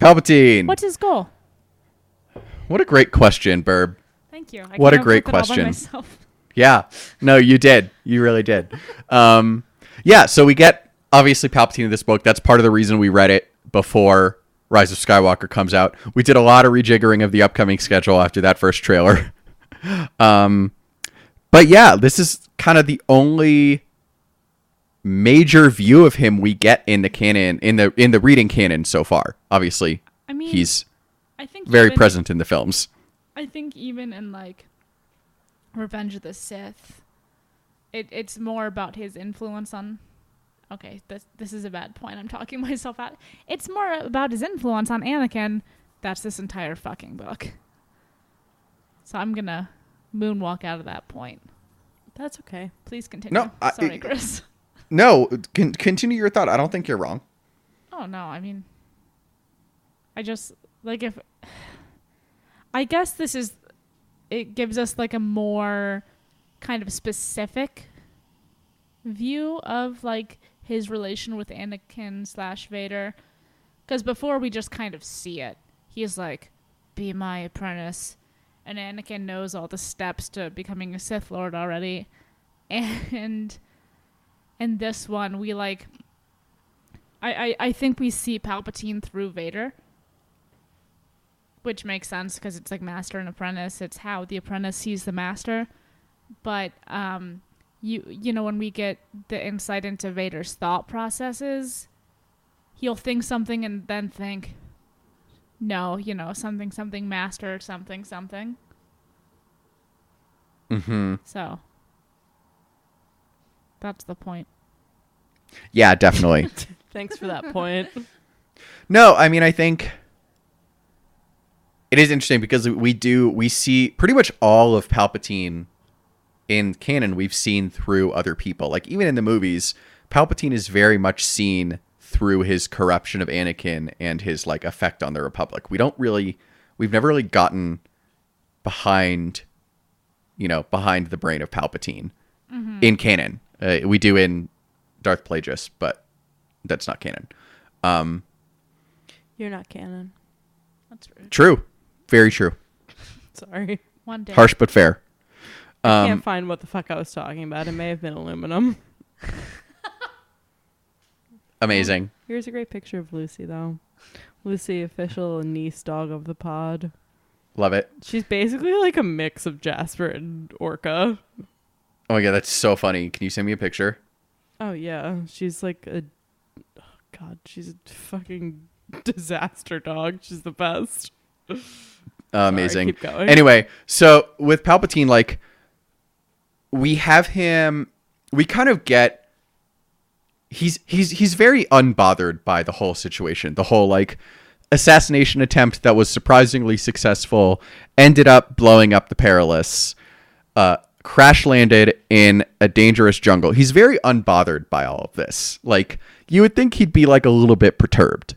What's his goal? What a great question, Burb. Thank you. What a great question. Yeah. No, you did. You really did. Yeah. So we get obviously Palpatine in this book. That's part of the reason we read it before Rise of Skywalker comes out. We did a lot of rejiggering of the upcoming schedule after that first trailer. But yeah, this is kind of the only major view of him we get in the canon, in the reading canon so far. Obviously, I mean, he's present in the films. I think even in like Revenge of the Sith, it's more about his influence on. Okay, this is a bad point. I'm talking myself out. It's more about his influence on Anakin. That's this entire fucking book. So I'm gonna moonwalk out of that point. That's okay. Please continue. No, sorry, Chris. No, continue your thought. I don't think you're wrong. Oh no, I mean, I just like if. I guess this is. It gives us like a more kind of specific view of like his relation with Anakin / Vader, because before we just kind of see it. He's like, "Be my apprentice," and Anakin knows all the steps to becoming a Sith Lord already. And in this one, we like, I think we see Palpatine through Vader, which makes sense because it's like master and apprentice. It's how the apprentice sees the master, but You know, when we get the insight into Vader's thought processes, he'll think something and then think, no, you know, something, master, something. Mm-hmm. So, that's the point. Yeah, definitely. Thanks for that point. No, I mean, I think it is interesting because we see pretty much all of Palpatine in canon we've seen through other people. Like even in the movies, Palpatine is very much seen through his corruption of Anakin and his like effect on the Republic. We've never really gotten behind the brain of Palpatine in canon. We do in Darth Plagueis, but that's not canon. You're not canon. That's rude. True. Very true. Sorry. One day. Harsh but fair. I can't find what the fuck I was talking about. It may have been aluminum. Amazing. Here's a great picture of Lucy, though. Lucy, official niece dog of the pod. Love it. She's basically like a mix of Jasper and Orca. Oh my god, that's so funny. Can you send me a picture? Oh yeah. She's like she's a fucking disaster dog. She's the best. Amazing. Sorry, keep going. Anyway, so with Palpatine, like, we have him, we kind of get, he's very unbothered by the whole situation. The whole like assassination attempt that was surprisingly successful ended up blowing up the Perilous, crash landed in a dangerous jungle. He's very unbothered by all of this. Like, you would think he'd be like a little bit perturbed,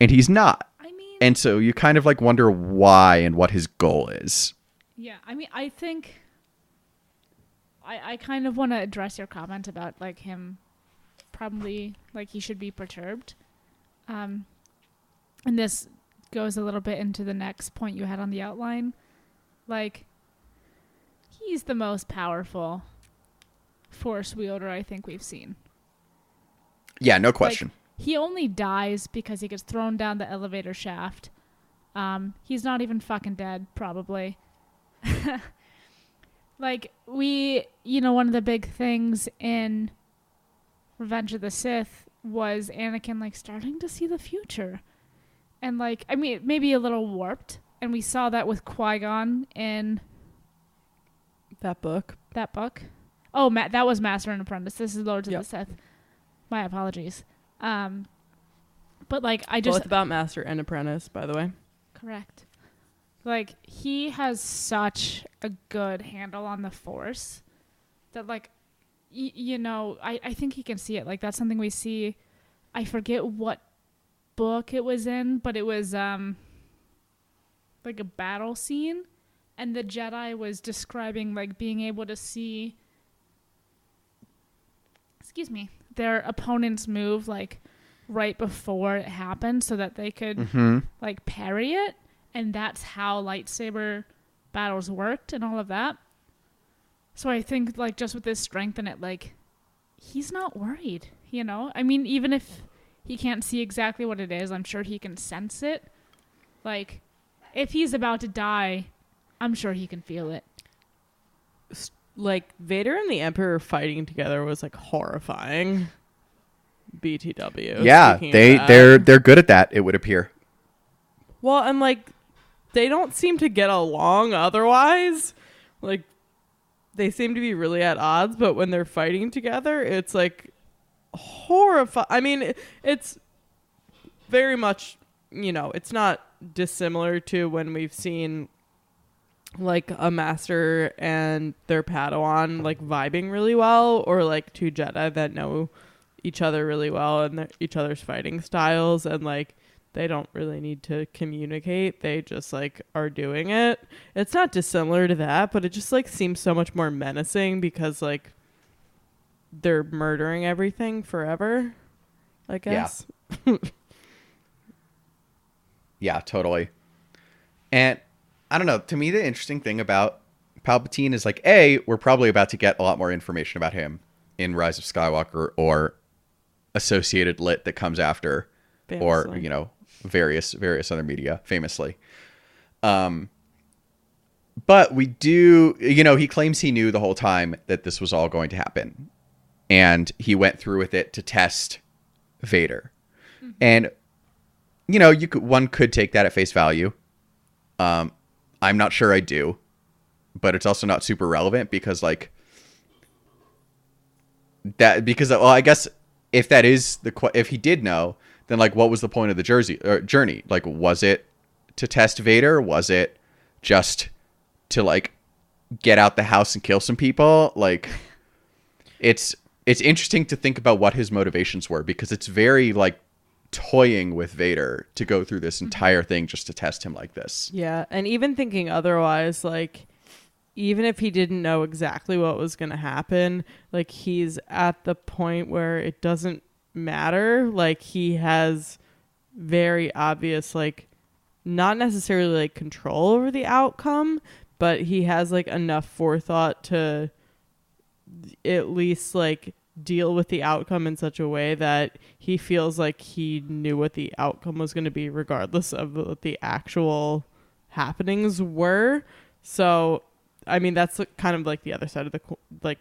and he's not. I mean, and so you kind of like wonder why and what his goal is. Yeah, I mean, I think I kind of want to address your comment about like him probably like he should be perturbed. And this goes a little bit into the next point you had on the outline. Like, he's the most powerful force wielder I think we've seen. Yeah, no question. Like, he only dies because he gets thrown down the elevator shaft. He's not even fucking dead, probably. Like, one of the big things in Revenge of the Sith was Anakin, like, starting to see the future. And, like, I mean, maybe a little warped. And we saw that with Qui-Gon in... That book. Oh, that was Master and Apprentice. This is Lords of the Sith. My apologies. But like I just both about master and apprentice, by the way. Correct. Like he has such a good handle on the Force that like you know, I think he can see it. Like that's something we see. I forget what book it was in, but it was like a battle scene, and the Jedi was describing like being able to see their opponent's move like right before it happened so that they could like parry it, and that's how lightsaber battles worked and all of that. So I think like just with his strength in it, like he's not worried, you know? I mean, even if he can't see exactly what it is, I'm sure he can sense it. Like if he's about to die, I'm sure he can feel it. Like Vader and the Emperor fighting together was like horrifying. BTW. Yeah, they're good at that, it would appear. Well, and like they don't seem to get along otherwise. Like they seem to be really at odds, but when they're fighting together, it's like horrifying. I mean, it's very much, you know, it's not dissimilar to when we've seen like a master and their Padawan like vibing really well, or like two Jedi that know each other really well and each other's fighting styles, and like they don't really need to communicate, they just like are doing it. It's not dissimilar to that, but it just like seems so much more menacing because like they're murdering everything forever, I guess. Yeah, yeah, totally. And I don't know, to me the interesting thing about Palpatine is like, A, we're probably about to get a lot more information about him in Rise of Skywalker or associated lit that comes after, famously. Or, you know, various other media, famously. But we do, you know, he claims he knew the whole time that this was all going to happen, and he went through with it to test Vader. Mm-hmm. And, you know, one could take that at face value. I'm not sure I do, but it's also not super relevant because like that, because, well, I guess if that is if he did know, then like, what was the point of the journey? Like, was it to test Vader? Was it just to like get out the house and kill some people? Like it's interesting to think about what his motivations were, because it's very like toying with Vader to go through this entire thing just to test him like this. Yeah. And even thinking otherwise, like even if he didn't know exactly what was going to happen, like he's at the point where it doesn't matter. Like he has very obvious, like not necessarily like control over the outcome, but he has like enough forethought to at least like deal with the outcome in such a way that he feels like he knew what the outcome was going to be regardless of what the actual happenings were. So, I mean, that's kind of like the other side of the, like,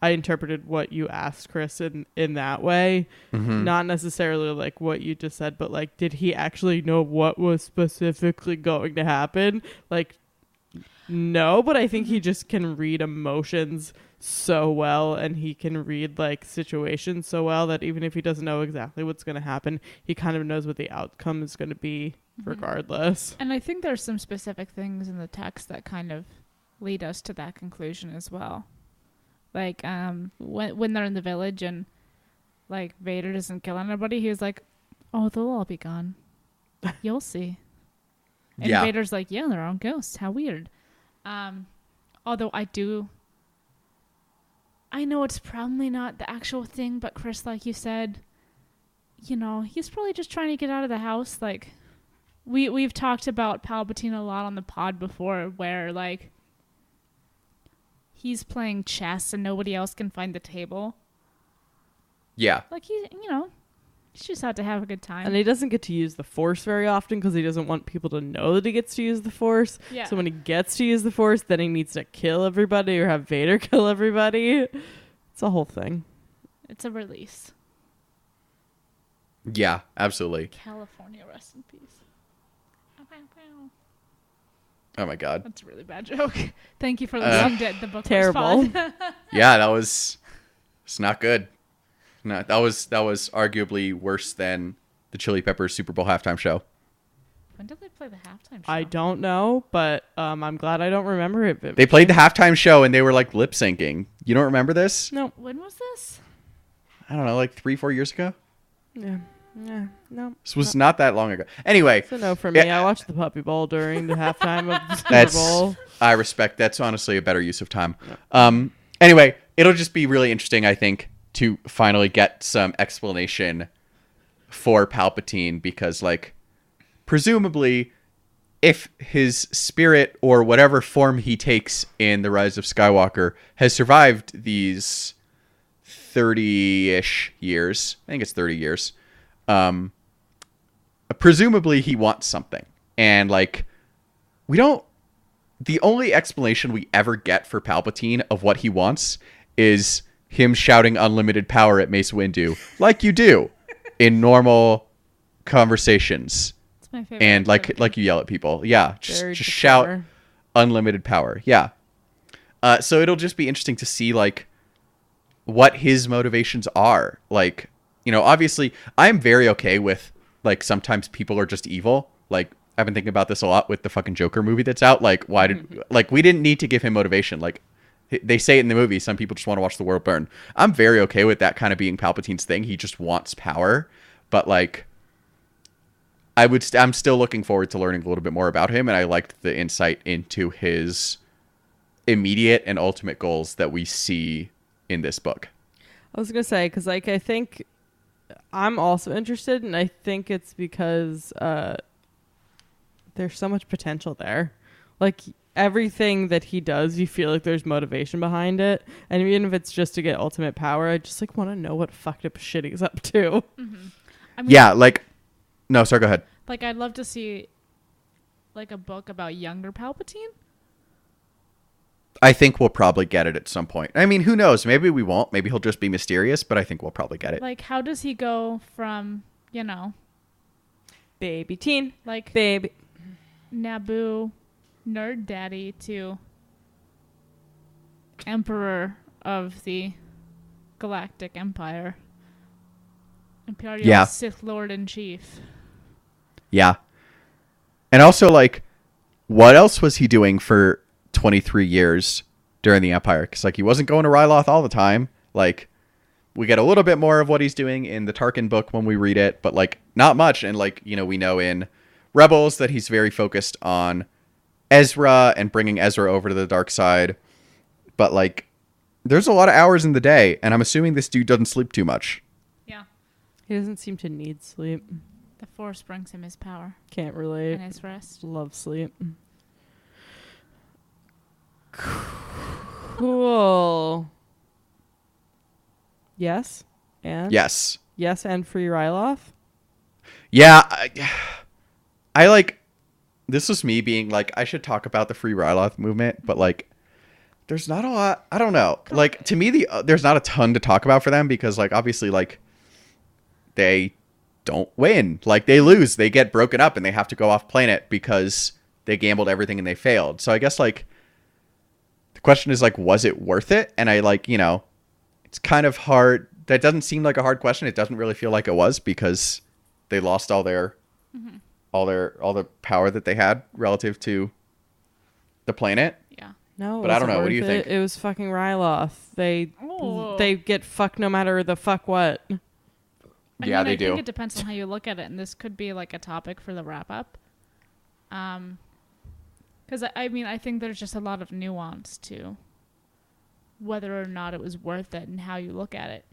I interpreted what you asked, Chris, in that way. Mm-hmm. Not necessarily like what you just said, but like, did he actually know what was specifically going to happen? Like, no, but I think he just can read emotions so well, and he can read like situations so well that even if he doesn't know exactly what's going to happen, he kind of knows what the outcome is going to be regardless. And I think there's some specific things in the text that kind of lead us to that conclusion as well. Like when they're in the village and like Vader doesn't kill anybody, he's like, oh, they'll all be gone, you'll see. And yeah. Vader's like, yeah, they're all ghosts, how weird. Although I know it's probably not the actual thing, but Chris, like you said, you know, he's probably just trying to get out of the house. Like we've talked about Palpatine a lot on the pod before, where like he's playing chess and nobody else can find the table. Yeah. Like he, you know, he's just out to have a good time. And he doesn't get to use the Force very often because he doesn't want people to know that he gets to use the Force. Yeah. So when he gets to use the Force, then he needs to kill everybody or have Vader kill everybody. It's a whole thing. It's a release. Yeah, absolutely. California, rest in peace. Oh my God. That's a really bad joke. Thank you for listening to the book. Terrible. Yeah, that was... It's not good. No, that was arguably worse than the Chili Peppers Super Bowl halftime show. When did they play the halftime show? I don't know, but I'm glad I don't remember it vividly. They played the halftime show and they were like lip syncing. You don't remember this? No. When was this? I don't know, like 3-4 years ago? Yeah. Yeah. No. This was not that long ago. Anyway. It's a no for me. Yeah. I watched the Puppy Bowl during the halftime of the Super Bowl. I respect. That's honestly a better use of time. Yeah. Anyway, it'll just be really interesting, I think, to finally get some explanation for Palpatine because, like, presumably, if his spirit or whatever form he takes in The Rise of Skywalker has survived these 30-ish years, I think it's 30 years, presumably he wants something. And, like, we don't... The only explanation we ever get for Palpatine of what he wants is him shouting unlimited power at Mace Windu, like you do in normal conversations. My favorite and like you yell at people. Yeah. Just shout unlimited power. Yeah. So it'll just be interesting to see like what his motivations are. Like, you know, obviously I'm very okay with like sometimes people are just evil. Like I've been thinking about this a lot with the fucking Joker movie that's out. Like why did like we didn't need to give him motivation. Like they say it in the movie. Some people just want to watch the world burn. I'm very okay with that kind of being Palpatine's thing. He just wants power. But like I'm still looking forward to learning a little bit more about him, and I liked the insight into his immediate and ultimate goals that we see in this book. I was going to say, because like, I think I'm also interested, and I think it's because there's so much potential there. Like, everything that he does, you feel like there's motivation behind it, and even if it's just to get ultimate power, I just like want to know what fucked up shit he's up to. Mm-hmm. I mean, yeah, like... No, sorry, go ahead. Like, I'd love to see, like, a book about younger Palpatine. I think we'll probably get it at some point. I mean, who knows? Maybe we won't. Maybe he'll just be mysterious, but I think we'll probably get it. Like, how does he go from, you know... Baby teen. Like... Baby. Naboo nerd daddy to Emperor of the Galactic Empire. Imperial Sith Lord in Chief. Yeah. And also, like, what else was he doing for 23 years during the Empire? Because, like, he wasn't going to Ryloth all the time. Like, we get a little bit more of what he's doing in the Tarkin book when we read it, but, like, not much. And, like, you know, we know in Rebels that he's very focused on Ezra and bringing Ezra over to the dark side. But, like, there's a lot of hours in the day, and I'm assuming this dude doesn't sleep too much. He doesn't seem to need sleep. The Force brings him his power. Can't relate. And his rest. Love sleep. Cool. Yes? And? Yes. Yes, and free Ryloth? Yeah. I like... This was me being like, I should talk about the free Ryloth movement, but like... There's not a lot... I don't know. Like, to me, there's not a ton to talk about for them because like, obviously like... They don't win. Like, they lose. They get broken up and they have to go off planet because they gambled everything and they failed. So I guess, like, the question is, like, was it worth it? And I, like, you know, it's kind of hard. That doesn't seem like a hard question. It doesn't really feel like it was because they lost all their, all the power that they had relative to the planet. Yeah. No, but I don't know. What do you think? It was fucking Ryloth. They get fucked no matter the fuck what. Yeah, I mean, they do. I think it depends on how you look at it, and this could be like a topic for the wrap up. Because I mean, I think there's just a lot of nuance to whether or not it was worth it and how you look at it.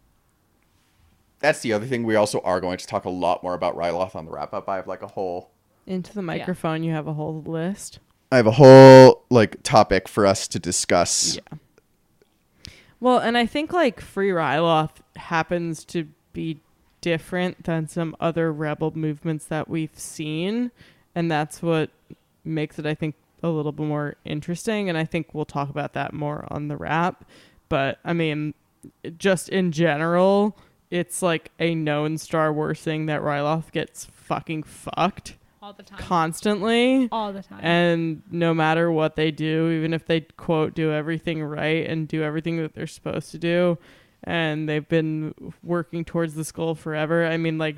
That's the other thing. We also are going to talk a lot more about Ryloth on the wrap up. I have like a whole into the microphone. Yeah. You have a whole list. I have a whole like topic for us to discuss. Yeah. Well, and I think like free Ryloth happens to be different than some other rebel movements that we've seen, and that's what makes it I think a little bit more interesting, and I think we'll talk about that more on the wrap. But I mean, just in general, it's like a known Star Wars thing that Ryloth gets fucking fucked all the time, constantly, all the time, and no matter what they do, even if they quote do everything right and do everything that they're supposed to do. And they've been working towards this goal forever. I mean, like,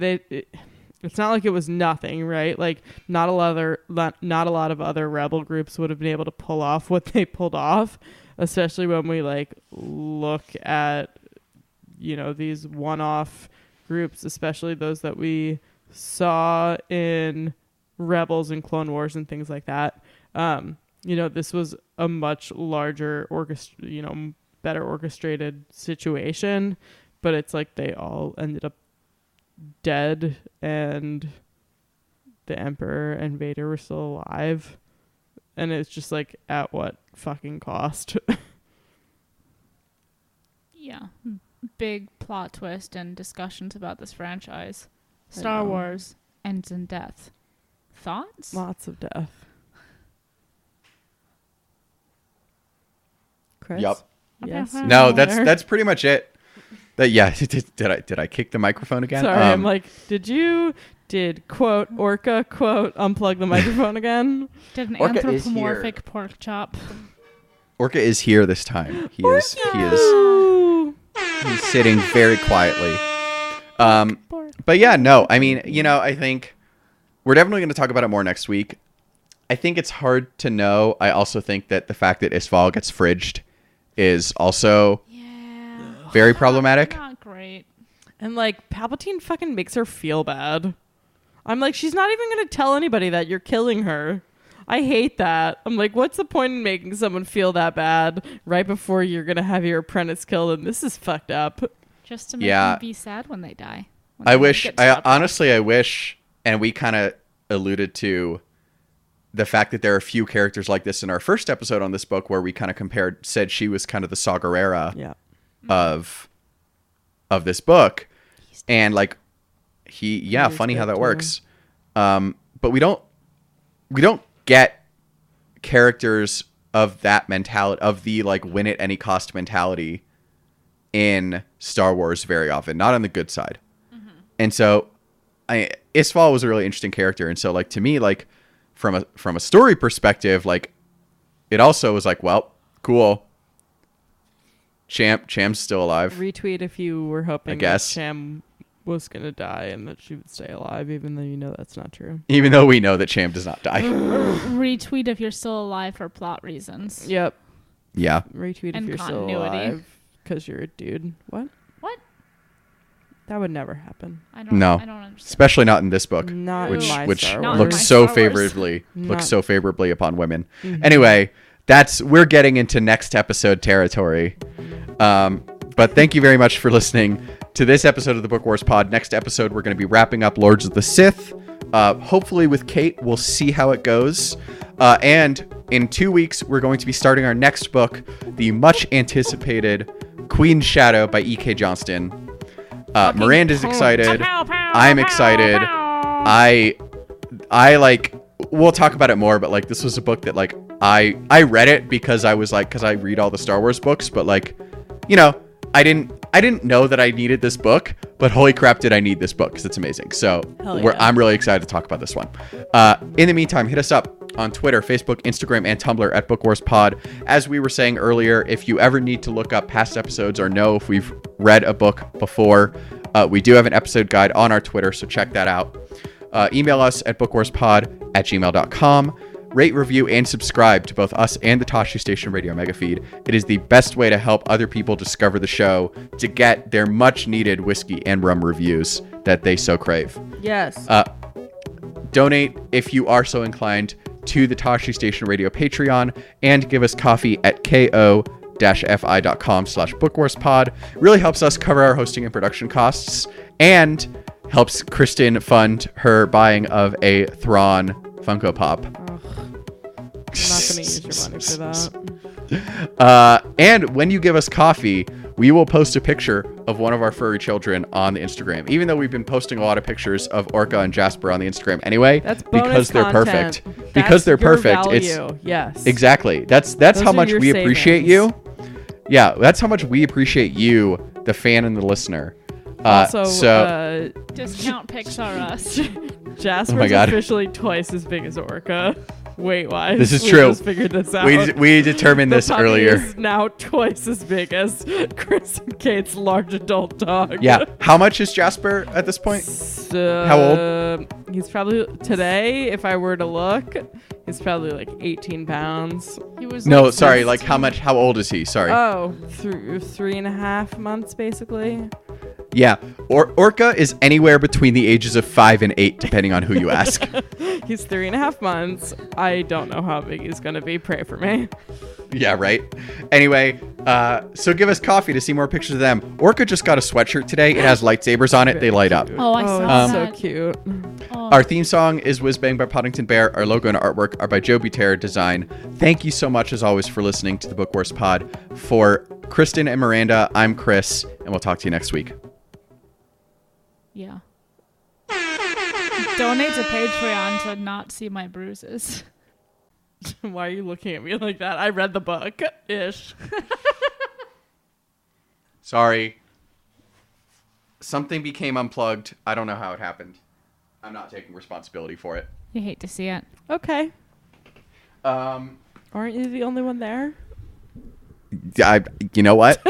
it's not like it was nothing, right? Like not a lot of other rebel groups would have been able to pull off what they pulled off, especially when we like look at, you know, these one-off groups, especially those that we saw in Rebels and Clone Wars and things like that. You know, this was a much larger better orchestrated situation, but it's like they all ended up dead and the Emperor and Vader were still alive, and it's just like, at what fucking cost? Yeah, big plot twist and discussions about this franchise. Star Wars ends in death. Thoughts? Lots of death. Chris? Yep. Yes. No, that's pretty much it. Yeah. Did I kick the microphone again? Sorry, I'm like, did quote Orca quote unplug the microphone again? Did an Orca anthropomorphic pork chop? Orca is here this time. He's sitting very quietly. But yeah, no, I mean, you know, I think we're definitely going to talk about it more next week. I think it's hard to know. I also think that the fact that Isval gets fridged is also very problematic. Not great. And like, Palpatine fucking makes her feel bad. I'm like, she's not even going to tell anybody that you're killing her. I hate that. I'm like, what's the point in making someone feel that bad right before you're going to have your apprentice killed? And this is fucked up. Just to make them be sad when they die. I honestly wish, and we kind of alluded to the fact that there are a few characters like this in our first episode on this book, where we kind of compared, said she was kind of the Saw Gerrera of this book. And like, he funny how that works. But we don't get characters of that mentality, of the like win at any cost mentality in Star Wars very often, not on the good side. Mm-hmm. And so Isval was a really interesting character. And so like, to me, like from a story perspective, like it also was like, well, cool. Cham's still alive. Retweet if you were hoping that Cham was going to die and that she would stay alive, even though you know that's not true. Even though we know that Cham does not die. Retweet if you're still alive for plot reasons. Yep. Yeah. Retweet and if you're still alive because you're a dude. What? That would never happen. I don't understand. Especially not in this book, which looks so favorably upon women. Mm-hmm. Anyway, we're getting into next episode territory. But thank you very much for listening to this episode of the Book Wars Pod. Next episode, we're going to be wrapping up Lords of the Sith, hopefully with Kate. We'll see how it goes. And in 2 weeks, we're going to be starting our next book, the much anticipated Queen's Shadow by E.K. Johnston. Miranda's excited. I'm excited. I like, we'll talk about it more, but like, this was a book that like, I read it because I was like, because I read all the Star Wars books, but like, you know, I didn't know that I needed this book, but holy crap, did I need this book, because it's amazing. So I'm really excited to talk about this one. In the meantime, hit us up on Twitter, Facebook, Instagram, and Tumblr at Book Wars Pod. As we were saying earlier, if you ever need to look up past episodes or know if we've read a book before, we do have an episode guide on our Twitter, so check that out. Email us at bookwarspod@gmail.com. Rate, review, and subscribe to both us and the Tosche Station Radio mega feed. It is the best way to help other people discover the show, to get their much-needed whiskey and rum reviews that they so crave. Yes. Donate, if you are so inclined, to the Tosche Station Radio Patreon, and give us coffee at ko-fi.com/bookwarspod. Really helps us cover our hosting and production costs, and helps Kristen fund her buying of a Thrawn Funko Pop. I'm not going to use your money for that. And when you give us coffee, we will post a picture of one of our furry children on the Instagram, even though we've been posting a lot of pictures of Orca and Jasper on the Instagram anyway. That's because they're content. Perfect. That's because they're perfect. Value. It's yes. Exactly. That's how much we appreciate you. Yeah, that's how much we appreciate you, the fan and the listener. Discount Pixar us. Jasper's officially twice as big as Orca. weight-wise. This is true. We just figured this out. We determined this earlier. The puppy is now twice as big as Chris and Kate's large adult dog. Yeah. How much is Jasper at this point? How old? He's probably, today, if I were to look, he's probably like 18 pounds. He was like how old is he? Sorry. Oh, 3.5 months, basically. Yeah, Orca is anywhere between the ages of 5 and 8, depending on who you ask. He's 3.5 months. I don't know how big he's going to be. Pray for me. Yeah, right. Anyway, so give us coffee to see more pictures of them. Orca just got a sweatshirt today. It has lightsabers on it. They light up. Oh, I saw that. So cute. Oh. Our theme song is Whiz Bang by Poddington Bear. Our logo and artwork are by Joe B. Terra Design. Thank you so much, as always, for listening to the Book Wars Pod. For Kristen and Miranda, I'm Chris, and we'll talk to you next week. Yeah. Donate to Patreon to not see my bruises. Why are you looking at me like that? I read the book. Ish. Sorry. Something became unplugged. I don't know how it happened. I'm not taking responsibility for it. You hate to see it. Okay. Aren't you the only one there? You know what?